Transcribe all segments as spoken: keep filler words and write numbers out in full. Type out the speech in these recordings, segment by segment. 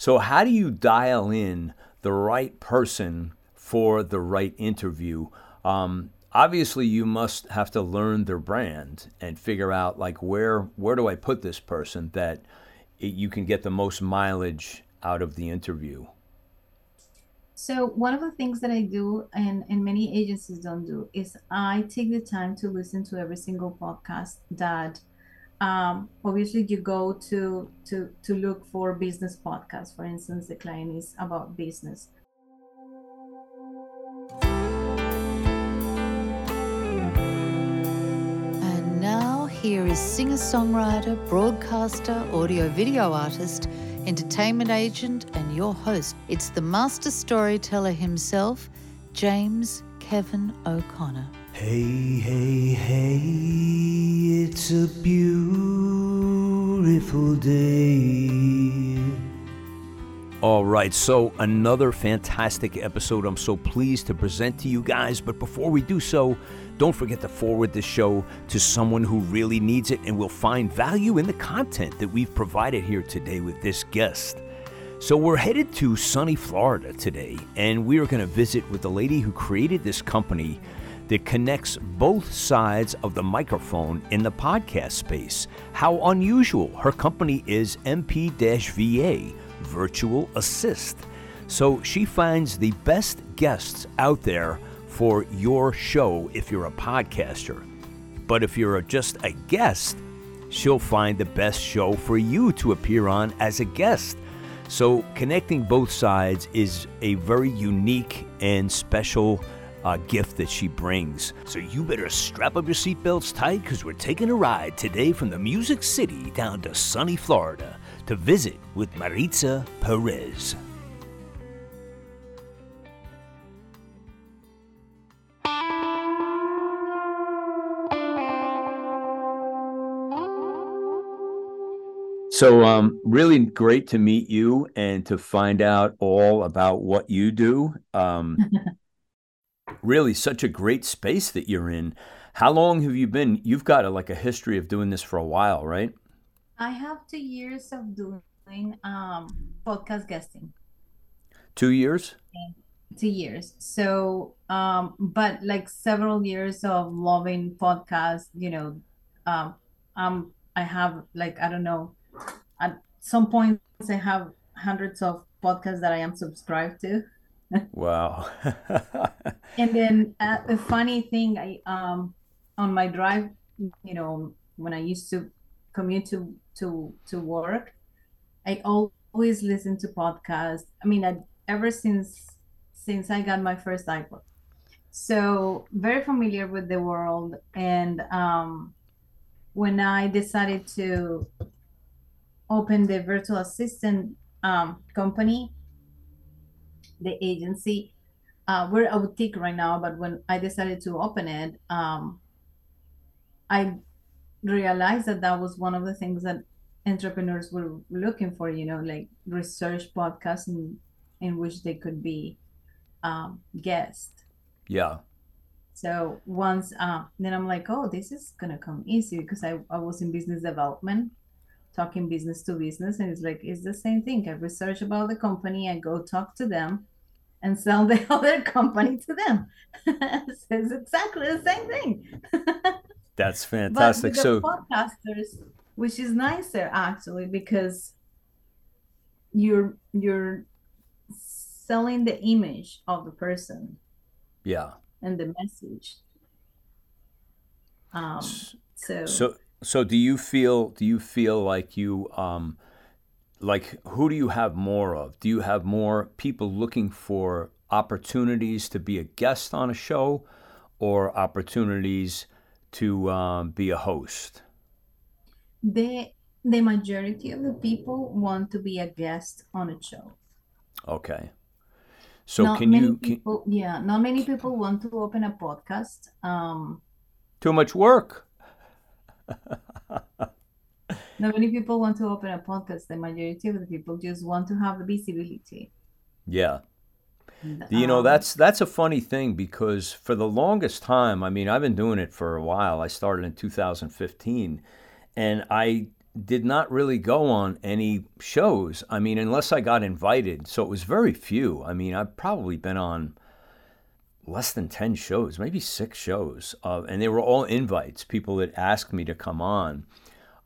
So how do you dial in the right person for the right interview? Um, obviously, you must have to learn their brand and figure out, like, where where do I put this person that it, you can get the most mileage out of the interview? So one of the things that I do, and, and many agencies don't do, is I take the time to listen to every single podcast that um, obviously you go to, to to look for business podcasts. For instance, the client is about business. And now here is singer-songwriter, broadcaster, audio-video artist, entertainment agent, and your host. It's the master storyteller himself, James Kevin O'Connor. Hey, hey, hey, it's a beautiful day. All right, so another fantastic episode I'm so pleased to present to you guys. But before we do so, don't forget to forward this show to someone who really needs it and will find value in the content that we've provided here today with this guest. So we're headed to sunny Florida today, and we are going to visit with the lady who created this company that connects both sides of the microphone in the podcast space. How unusual. Her company is M P V A, Virtual Assist. So she finds the best guests out there for your show if you're a podcaster. But if you're just a guest, she'll find the best show for you to appear on as a guest. So connecting both sides is a very unique and special uh, gift that she brings. So you better strap up your seatbelts tight, because we're taking a ride today from the Music City down to sunny Florida to visit with Maritza Perez. So um, really great to meet you and to find out all about what you do. Um, really such a great space that you're in. How long have you been? You've got a, like a history of doing this for a while, right? I have two years of doing um, podcast guesting. Two years? Two years. So, um, but like several years of loving podcasts, you know, um, um, I have like, I don't know, at some points I have hundreds of podcasts that I am subscribed to. Wow. And then uh, a funny thing, I um on my drive, you know, when I used to commute to to to work, I always listen to podcasts. I mean, I, ever since since I got my first iPod, so very familiar with the world. And um, when I decided to open the virtual assistant um, company, the agency, uh, we're a boutique right now, but when I decided to open it, um, I realized that that was one of the things that entrepreneurs were looking for, you know, like research podcasts in, in which they could be um, guests. Yeah. So once, uh, then I'm like, oh, this is gonna come easy, because I, I was in business development, talking business to business, and it's like, it's the same thing. I research about the company, I go talk to them and sell the other company to them. So it's exactly the same thing. That's fantastic. But with so the podcasters, which is nicer actually, because you're you're selling the image of the person. Yeah. And the message. Um so so So do you feel do you feel like you um like who do you have more of? Do you have more people looking for opportunities to be a guest on a show, or opportunities to um, be a host? The the majority of the people want to be a guest on a show. Okay. So not can many you can, people, yeah, not many people want to open a podcast. Um, too much work. Not many people want to open a podcast. The majority of the people just want to have the visibility. Yeah. And, you um, know, that's that's a funny thing, because for the longest time, I mean, I've been doing it for a while. I started in two thousand fifteen, and I did not really go on any shows. I mean, unless I got invited. So it was very few. I mean, I've probably been on less than ten shows, maybe six shows. Uh, and they were all invites, people that asked me to come on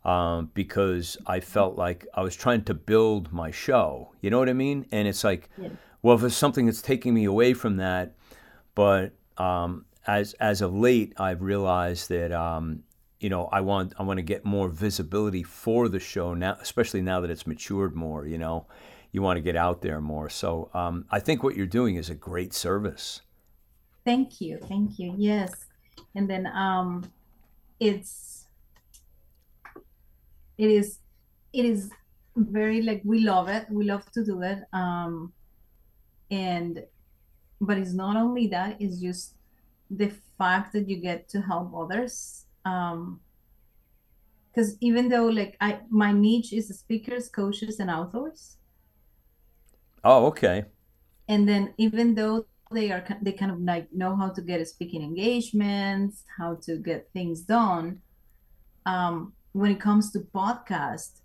um, because I felt like I was trying to build my show. You know what I mean? And it's like, yeah. Well, if there's something that's taking me away from that, but um, as as of late, I've realized that, um, you know, I want I want to get more visibility for the show now, especially now that it's matured more, you know, you want to get out there more. So um, I think what you're doing is a great service. Thank you. Thank you. Yes. And then um, it's, it is, it is very like, we love it. We love to do it. Um, and, but it's not only that, it's just the fact that you get to help others. Um, because even though like I, my niche is speakers, coaches, and authors. Oh, okay. And then even though they are, they kind of like know how to get a speaking engagements, how to get things done. Um, when it comes to podcast,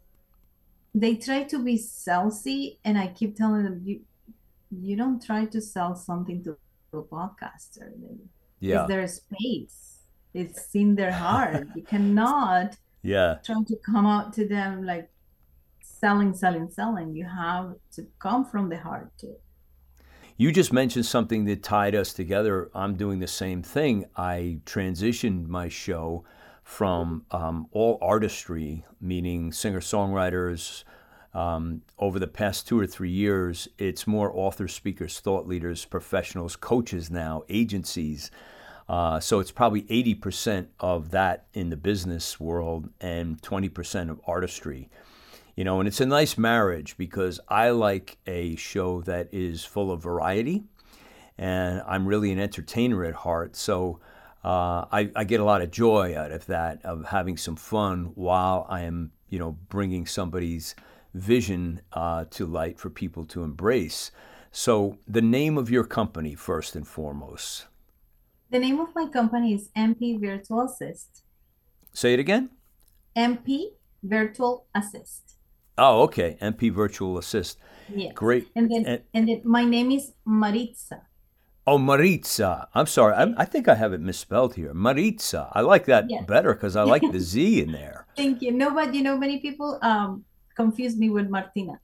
they try to be salesy, and I keep telling them, you, you don't try to sell something to a podcaster. Yeah. It's their space. It's in their heart. You cannot yeah. try to come out to them like selling, selling, selling. You have to come from the heart too. You just mentioned something that tied us together. I'm doing the same thing. I transitioned my show from um, all artistry, meaning singer-songwriters, um, over the past two or three years. It's more authors, speakers, thought leaders, professionals, coaches now, agencies. Uh, so it's probably eighty percent of that in the business world and twenty percent of artistry. You know, and it's a nice marriage because I like a show that is full of variety, and I'm really an entertainer at heart. So uh, I, I get a lot of joy out of that, of having some fun while I am, you know, bringing somebody's vision uh, to light for people to embrace. So the name of your company, first and foremost. The name of my company is M P Virtual Assist. Say it again. M P Virtual Assist. Oh, okay. M P Virtual Assist. Yeah. Great. And then, and, and then my name is Maritza. Oh, Maritza. I'm sorry. I, I think I have it misspelled here. Maritza. I like that yeah. better because I like the Z in there. Thank you. No, but you know, many people um, confuse me with Martina.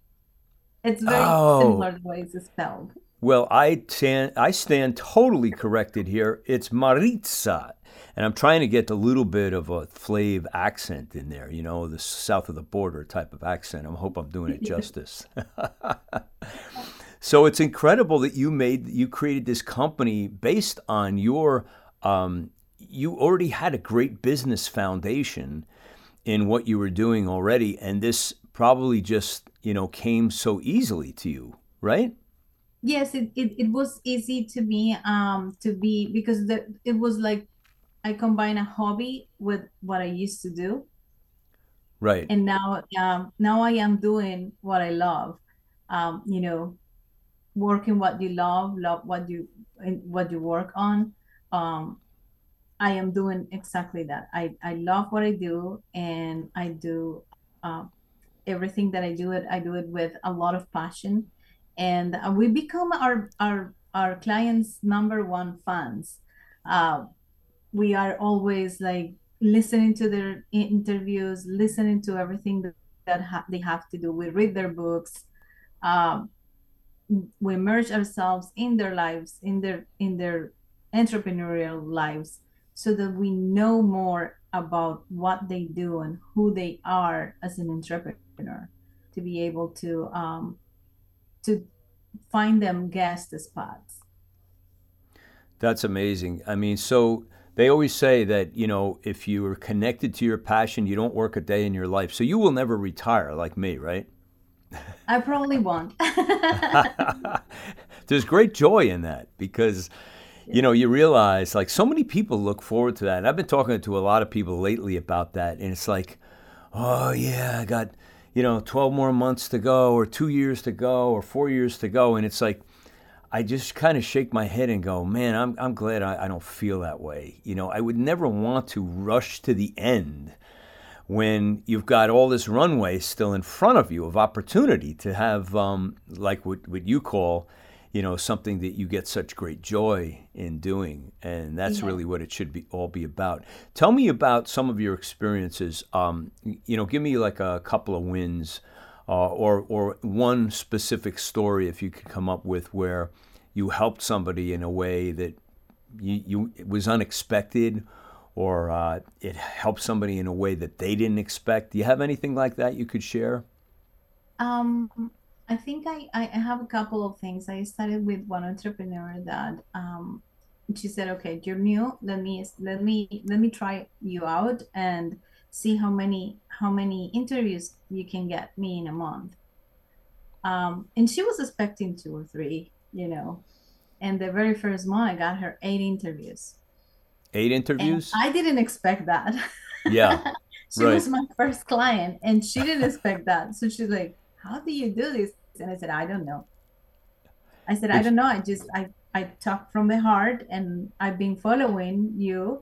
It's very oh. similar to the way it's spelled. Well, I stand, I stand totally corrected here. It's Maritza. And I'm trying to get a little bit of a Flav accent in there, you know, the south of the border type of accent. I hope I'm doing it justice. So it's incredible that you made, you created this company based on your, um, you already had a great business foundation in what you were doing already. And this probably just, you know, came so easily to you, right? Yes, it, it, it was easy to me um, to be, because the, it was like I combine a hobby with what I used to do. Right. And now um, now I am doing what I love, um, you know, working what you love, love what you what you work on. Um, I am doing exactly that. I, I love what I do, and I do uh, everything that I do it. I do it with a lot of passion. And we become our our our clients' number one fans. Uh, we are always like listening to their interviews, listening to everything that, that ha- they have to do. We read their books. Uh, we merge ourselves in their lives, in their in their entrepreneurial lives, so that we know more about what they do and who they are as an entrepreneur, to be able to. Um, to find them guest spots. That's amazing. I mean, so they always say that, you know, if you are connected to your passion, you don't work a day in your life. So you will never retire like me, right? I probably won't. There's great joy in that because, you know, you realize like so many people look forward to that. And I've been talking to a lot of people lately about that. And it's like, oh yeah, I got... you know, twelve more months to go or two years to go or four years to go. And it's like, I just kind of shake my head and go, man, I'm I'm glad I, I don't feel that way. You know, I would never want to rush to the end when you've got all this runway still in front of you of opportunity to have, um, like what, what you call, you know, something that you get such great joy in doing. And that's yeah. really what it should be all be about. Tell me about some of your experiences. Um, you know, give me like a couple of wins uh, or, or one specific story, if you could come up with, where you helped somebody in a way that you, you it was unexpected, or uh, it helped somebody in a way that they didn't expect. Do you have anything like that you could share? Um, I think I, I have a couple of things. I started with one entrepreneur that um, she said, "Okay, you're new. Let me let me let me try you out and see how many how many interviews you can get me in a month." Um, and she was expecting two or three, you know. And the very first month, I got her eight interviews. Eight interviews? And I didn't expect that. Yeah. She right. was my first client, and she didn't expect that. So she's like, "How do you do this?" And I said, I don't know. I said, I don't know. I just, I, I talk from the heart, and I've been following you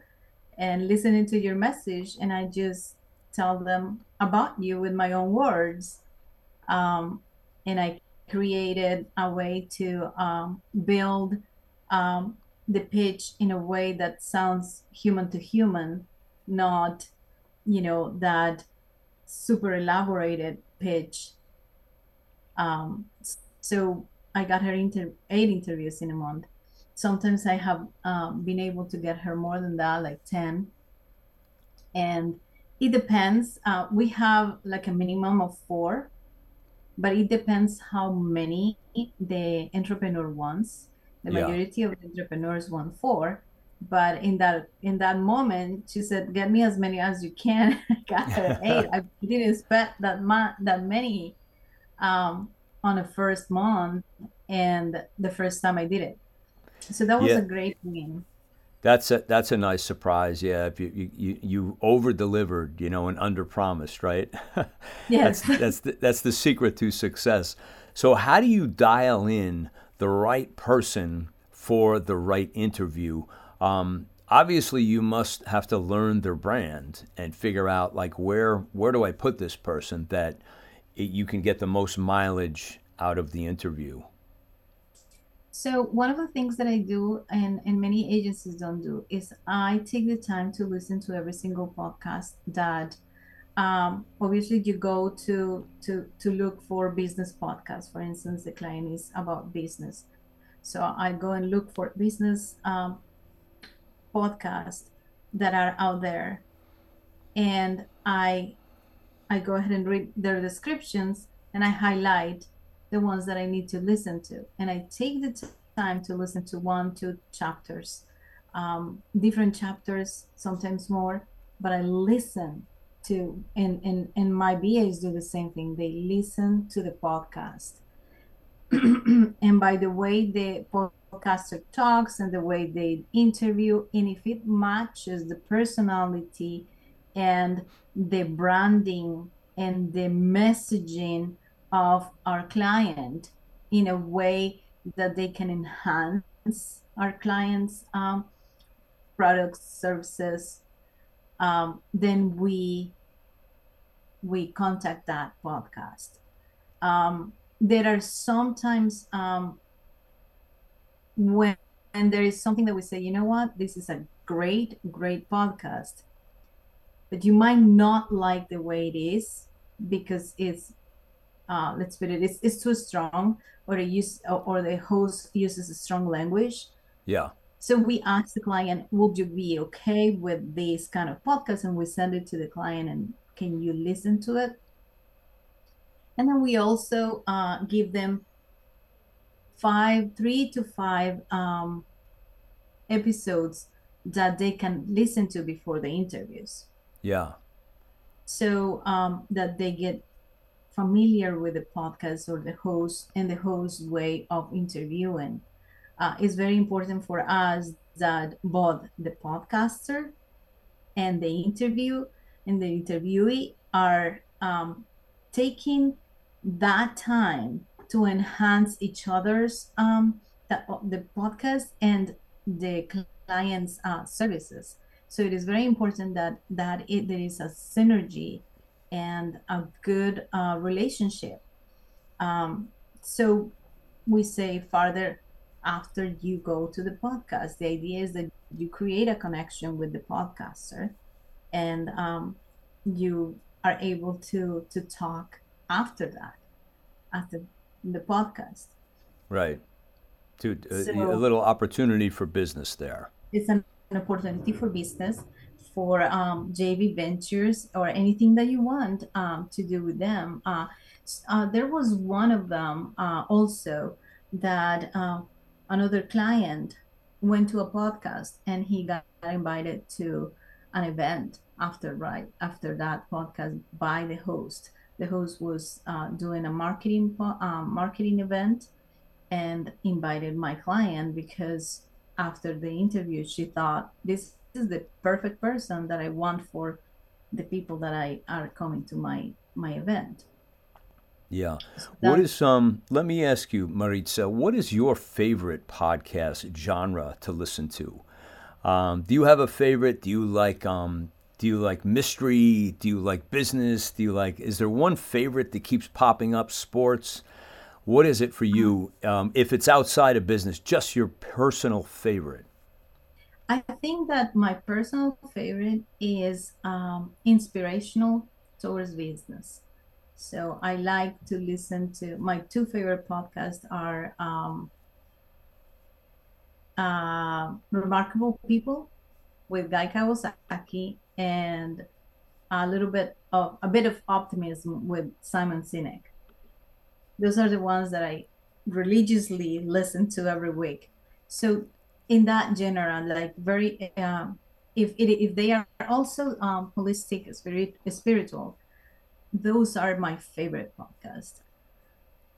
and listening to your message. And I just tell them about you with my own words. Um, and I created a way to um, build um, the pitch in a way that sounds human to human, not, you know, that super elaborated pitch. Um, so I got her inter- eight interviews in a month. Sometimes I have um, been able to get her more than that, like ten. And it depends. Uh, we have like a minimum of four, but it depends how many the entrepreneur wants. The yeah. majority of the entrepreneurs want four, but in that in that moment, she said, "Get me as many as you can." I got her eight. I didn't expect that ma- that many. Um, on the first month and the first time I did it. So that was yeah. a great win. That's a, that's a nice surprise. Yeah. If you, you, you, you over delivered, you know, and under promised, right? Yes. that's, that's, the, that's the secret to success. So how do you dial in the right person for the right interview? Um, Obviously, you must have to learn their brand and figure out like, where, where do I put this person that you can get the most mileage out of the interview? So one of the things that I do, and, and many agencies don't do, is I take the time to listen to every single podcast that um, obviously you go to, to, to look for business podcasts. For instance, the client is about business. So I go and look for business um, podcasts that are out there. And I I go ahead and read their descriptions, and I highlight the ones that I need to listen to. And I take the t- time to listen to one, two chapters, um, different chapters, sometimes more, but I listen to, and, and, and my B As do the same thing. They listen to the podcast. And by the way the podcaster talks and the way they interview, and if it matches the personality and the branding and the messaging of our client in a way that they can enhance our clients' um, products, services, um, then we we contact that podcast. Um, there are sometimes um, when and there is something that we say, you know what, this is a great, great podcast, but you might not like the way it is because it's, uh, let's put it, it's, it's too strong, or it use, or the host uses a strong language. Yeah. So we ask the client, "Would you be okay with this kind of podcast?" And we send it to the client, and "Can you listen to it?" And then we also uh, give them five, three to five um, episodes that they can listen to before the interviews. Yeah. So um, that they get familiar with the podcast or the host and the host's way of interviewing. Uh, it's very important for us that both the podcaster and the interview and the interviewee are um, taking that time to enhance each other's, um, the, the podcast and the client's uh, services. So it is very important that that it, there is a synergy and a good uh, relationship. Um, so we say farther after you go to the podcast, the idea is that you create a connection with the podcaster, and um, you are able to to talk after that, after the podcast. Right. To uh, so, a little opportunity for business there. It's an opportunity for business, for um, J V Ventures or anything that you want um, to do with them. Uh, uh, there was one of them uh, also that uh, another client went to a podcast and he got invited to an event after right after that podcast by the host. The host was uh, doing a marketing uh, marketing event and invited my client because after the interview, she thought, this is the perfect person that I want for the people that I are coming to my, my event. Yeah. So what is, um, let me ask you, Maritza, what is your favorite podcast genre to listen to? Um, do you have a favorite? Do you like, um, do you like mystery? Do you like business? Do you like, is there one favorite that keeps popping up? Sports? What is it for you, um, if it's outside of business, just your personal favorite? I think that my personal favorite is um, inspirational towards business. So I like to listen to, my two favorite podcasts are um, uh, Remarkable People with Guy Kawasaki and a little bit of, a bit of optimism with Simon Sinek. Those are the ones that I religiously listen to every week. So in that genre, like very, uh, if it, if they are also um, holistic, spirit, spiritual, those are my favorite podcasts.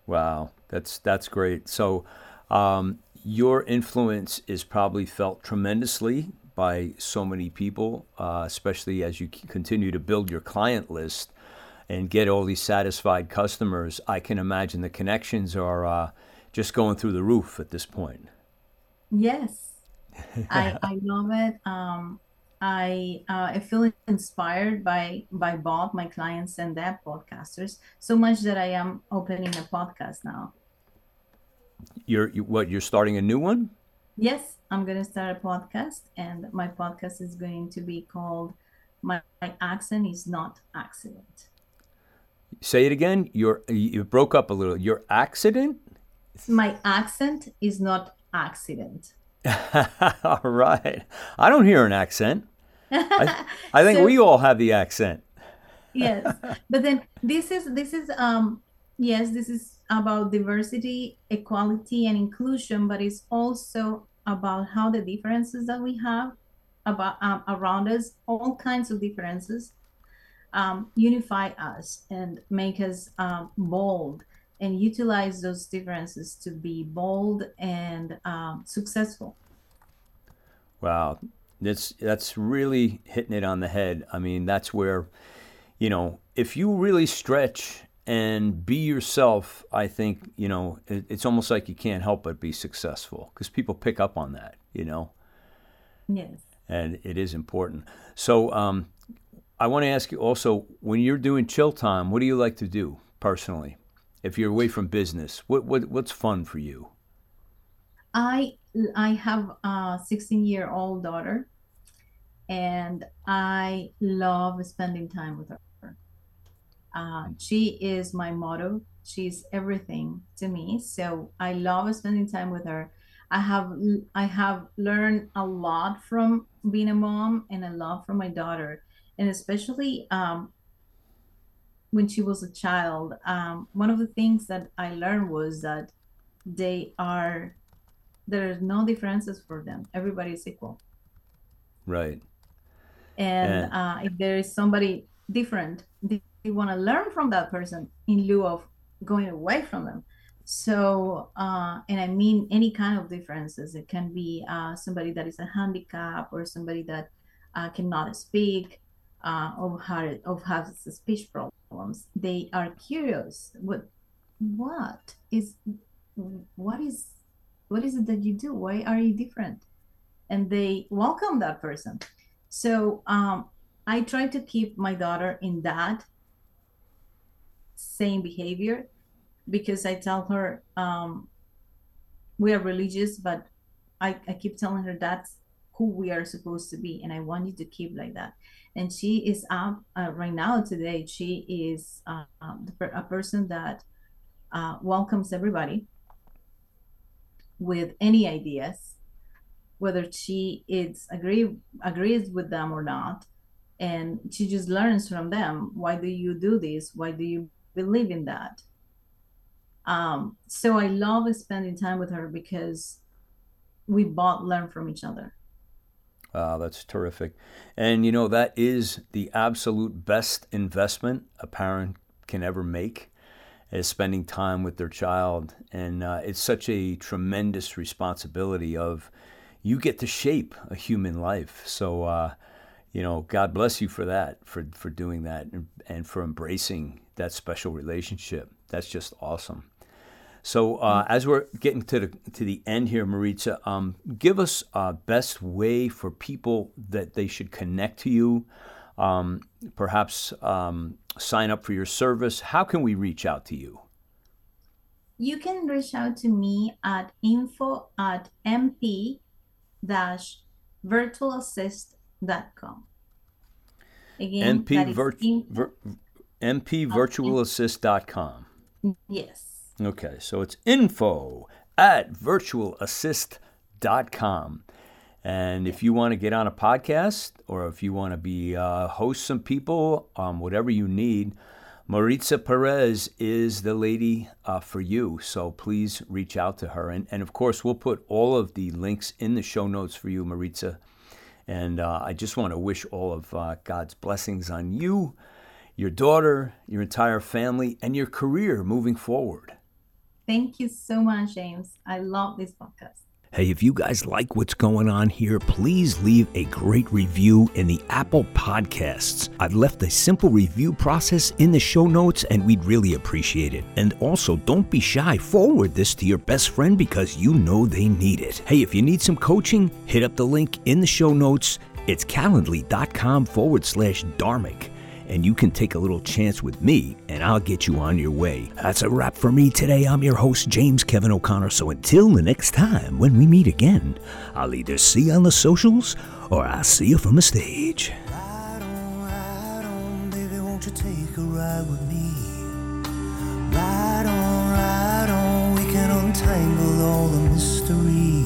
Wow, that's that's great. So um, your influence is probably felt tremendously by so many people, uh, especially as you continue to build your client list and get all these satisfied customers. I can imagine the connections are uh, just going through the roof at this point. Yes, I, I love it. Um, I uh, I feel inspired by by Bob, my clients, and their podcasters so much that I am opening a podcast now. You're you, what? You're starting a new one? Yes, I'm going to start a podcast, and my podcast is going to be called "My Accent Is Not Accident." Say it again. Your you broke up a little. Your accident? My accent is not accident. All right. I don't hear an accent. I, I think so, we all have the accent. Yes, but then this is this is um yes this is about diversity, equality, and inclusion, but it's also about how the differences that we have about um, around us, all kinds of differences, Um, unify us and make us um, bold, and utilize those differences to be bold and um, successful. Wow, that's that's really hitting it on the head. I mean, that's where, you know, if you really stretch and be yourself, I think, you know, it, it's almost like you can't help but be successful because people pick up on that, you know. Yes. And it is important. So, um, I want to ask you also, when you're doing chill time, what do you like to do personally? If you're away from business, what, what what's fun for you? I I have a sixteen-year-old daughter, and I love spending time with her. Uh, she is my motto. She's everything to me. So I love spending time with her. I have I have learned a lot from being a mom and a lot from my daughter. And especially um, when she was a child, um, one of the things that I learned was that they are, there are no differences for them. Everybody is equal. Right. And yeah. uh, if there is somebody different, they, they want to learn from that person in lieu of going away from them. So, uh, and I mean any kind of differences. It can be uh, somebody that is a handicap or somebody that uh, cannot speak. Uh, of how of have speech problems. They are curious. What what is what is what is it that you do? Why are you different? And they welcome that person. So um, I try to keep my daughter in that same behavior, because I tell her um, we are religious, but I, I keep telling her that's who we are supposed to be, and I want you to keep like that. And she is up uh, right now today. She is uh, a person that uh, welcomes everybody with any ideas, whether she is agree agrees with them or not, and she just learns from them. Why do you do this? Why do you believe in that? Um, so I love spending time with her because we both learn from each other. Ah, that's terrific. And, you know, that is the absolute best investment a parent can ever make, is spending time with their child. And uh, it's such a tremendous responsibility of you get to shape a human life. So, uh, you know, God bless you for that, for, for doing that and, and for embracing that special relationship. That's just awesome. So uh, as we're getting to the to the end here, Maritza, um, give us a best way for people that they should connect to you, um, perhaps um, sign up for your service. How can we reach out to you? You can reach out to me at info at m p virtual assist dot com. Again, M P Vir- in- Vir- m p virtual assist dot com. Yes. Okay, so it's info at virtual assist dot com. And if you want to get on a podcast, or if you want to be uh, host some people, um, whatever you need, Maritza Perez is the lady uh, for you. So please reach out to her. And, and, of course, we'll put all of the links in the show notes for you, Maritza. And uh, I just want to wish all of uh, God's blessings on you, your daughter, your entire family, and your career moving forward. Thank you so much, James. I love this podcast. Hey, if you guys like what's going on here, please leave a great review in the Apple Podcasts. I've left a simple review process in the show notes, and we'd really appreciate it. And also, don't be shy. Forward this to your best friend because you know they need it. Hey, if you need some coaching, hit up the link in the show notes. It's calendly.com forward slash Dharmic. And you can take a little chance with me, and I'll get you on your way. That's a wrap for me today. I'm your host, James Kevin O'Connor. So until the next time when we meet again, I'll either see you on the socials or I'll see you from the stage. Ride on, ride on, baby, won't you take a ride with me? Ride on, ride on, we can untangle all the mystery.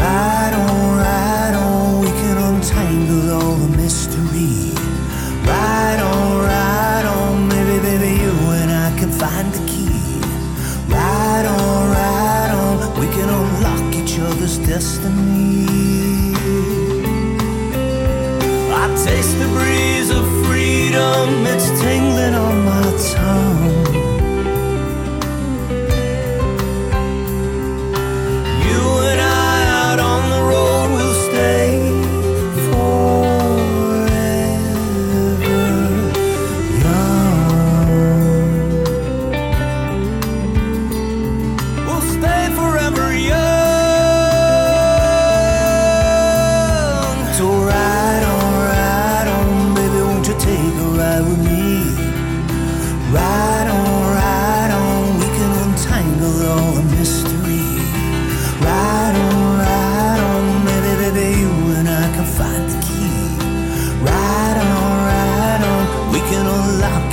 Ride on, ride on, we can untangle all the mystery. Ride on, ride on, maybe, baby, you and I can find the key. Ride on, ride on, we can unlock each other's destiny. I taste the breeze of freedom, it's tingling on my tongue. You and I out on the road will stay.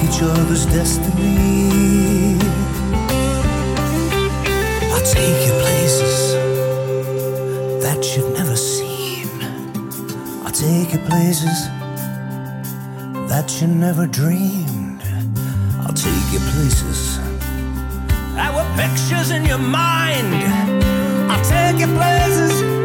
Each other's destiny. I'll take you places that you've never seen. I'll take you places that you never dreamed. I'll take you places that were pictures in your mind. I'll take you places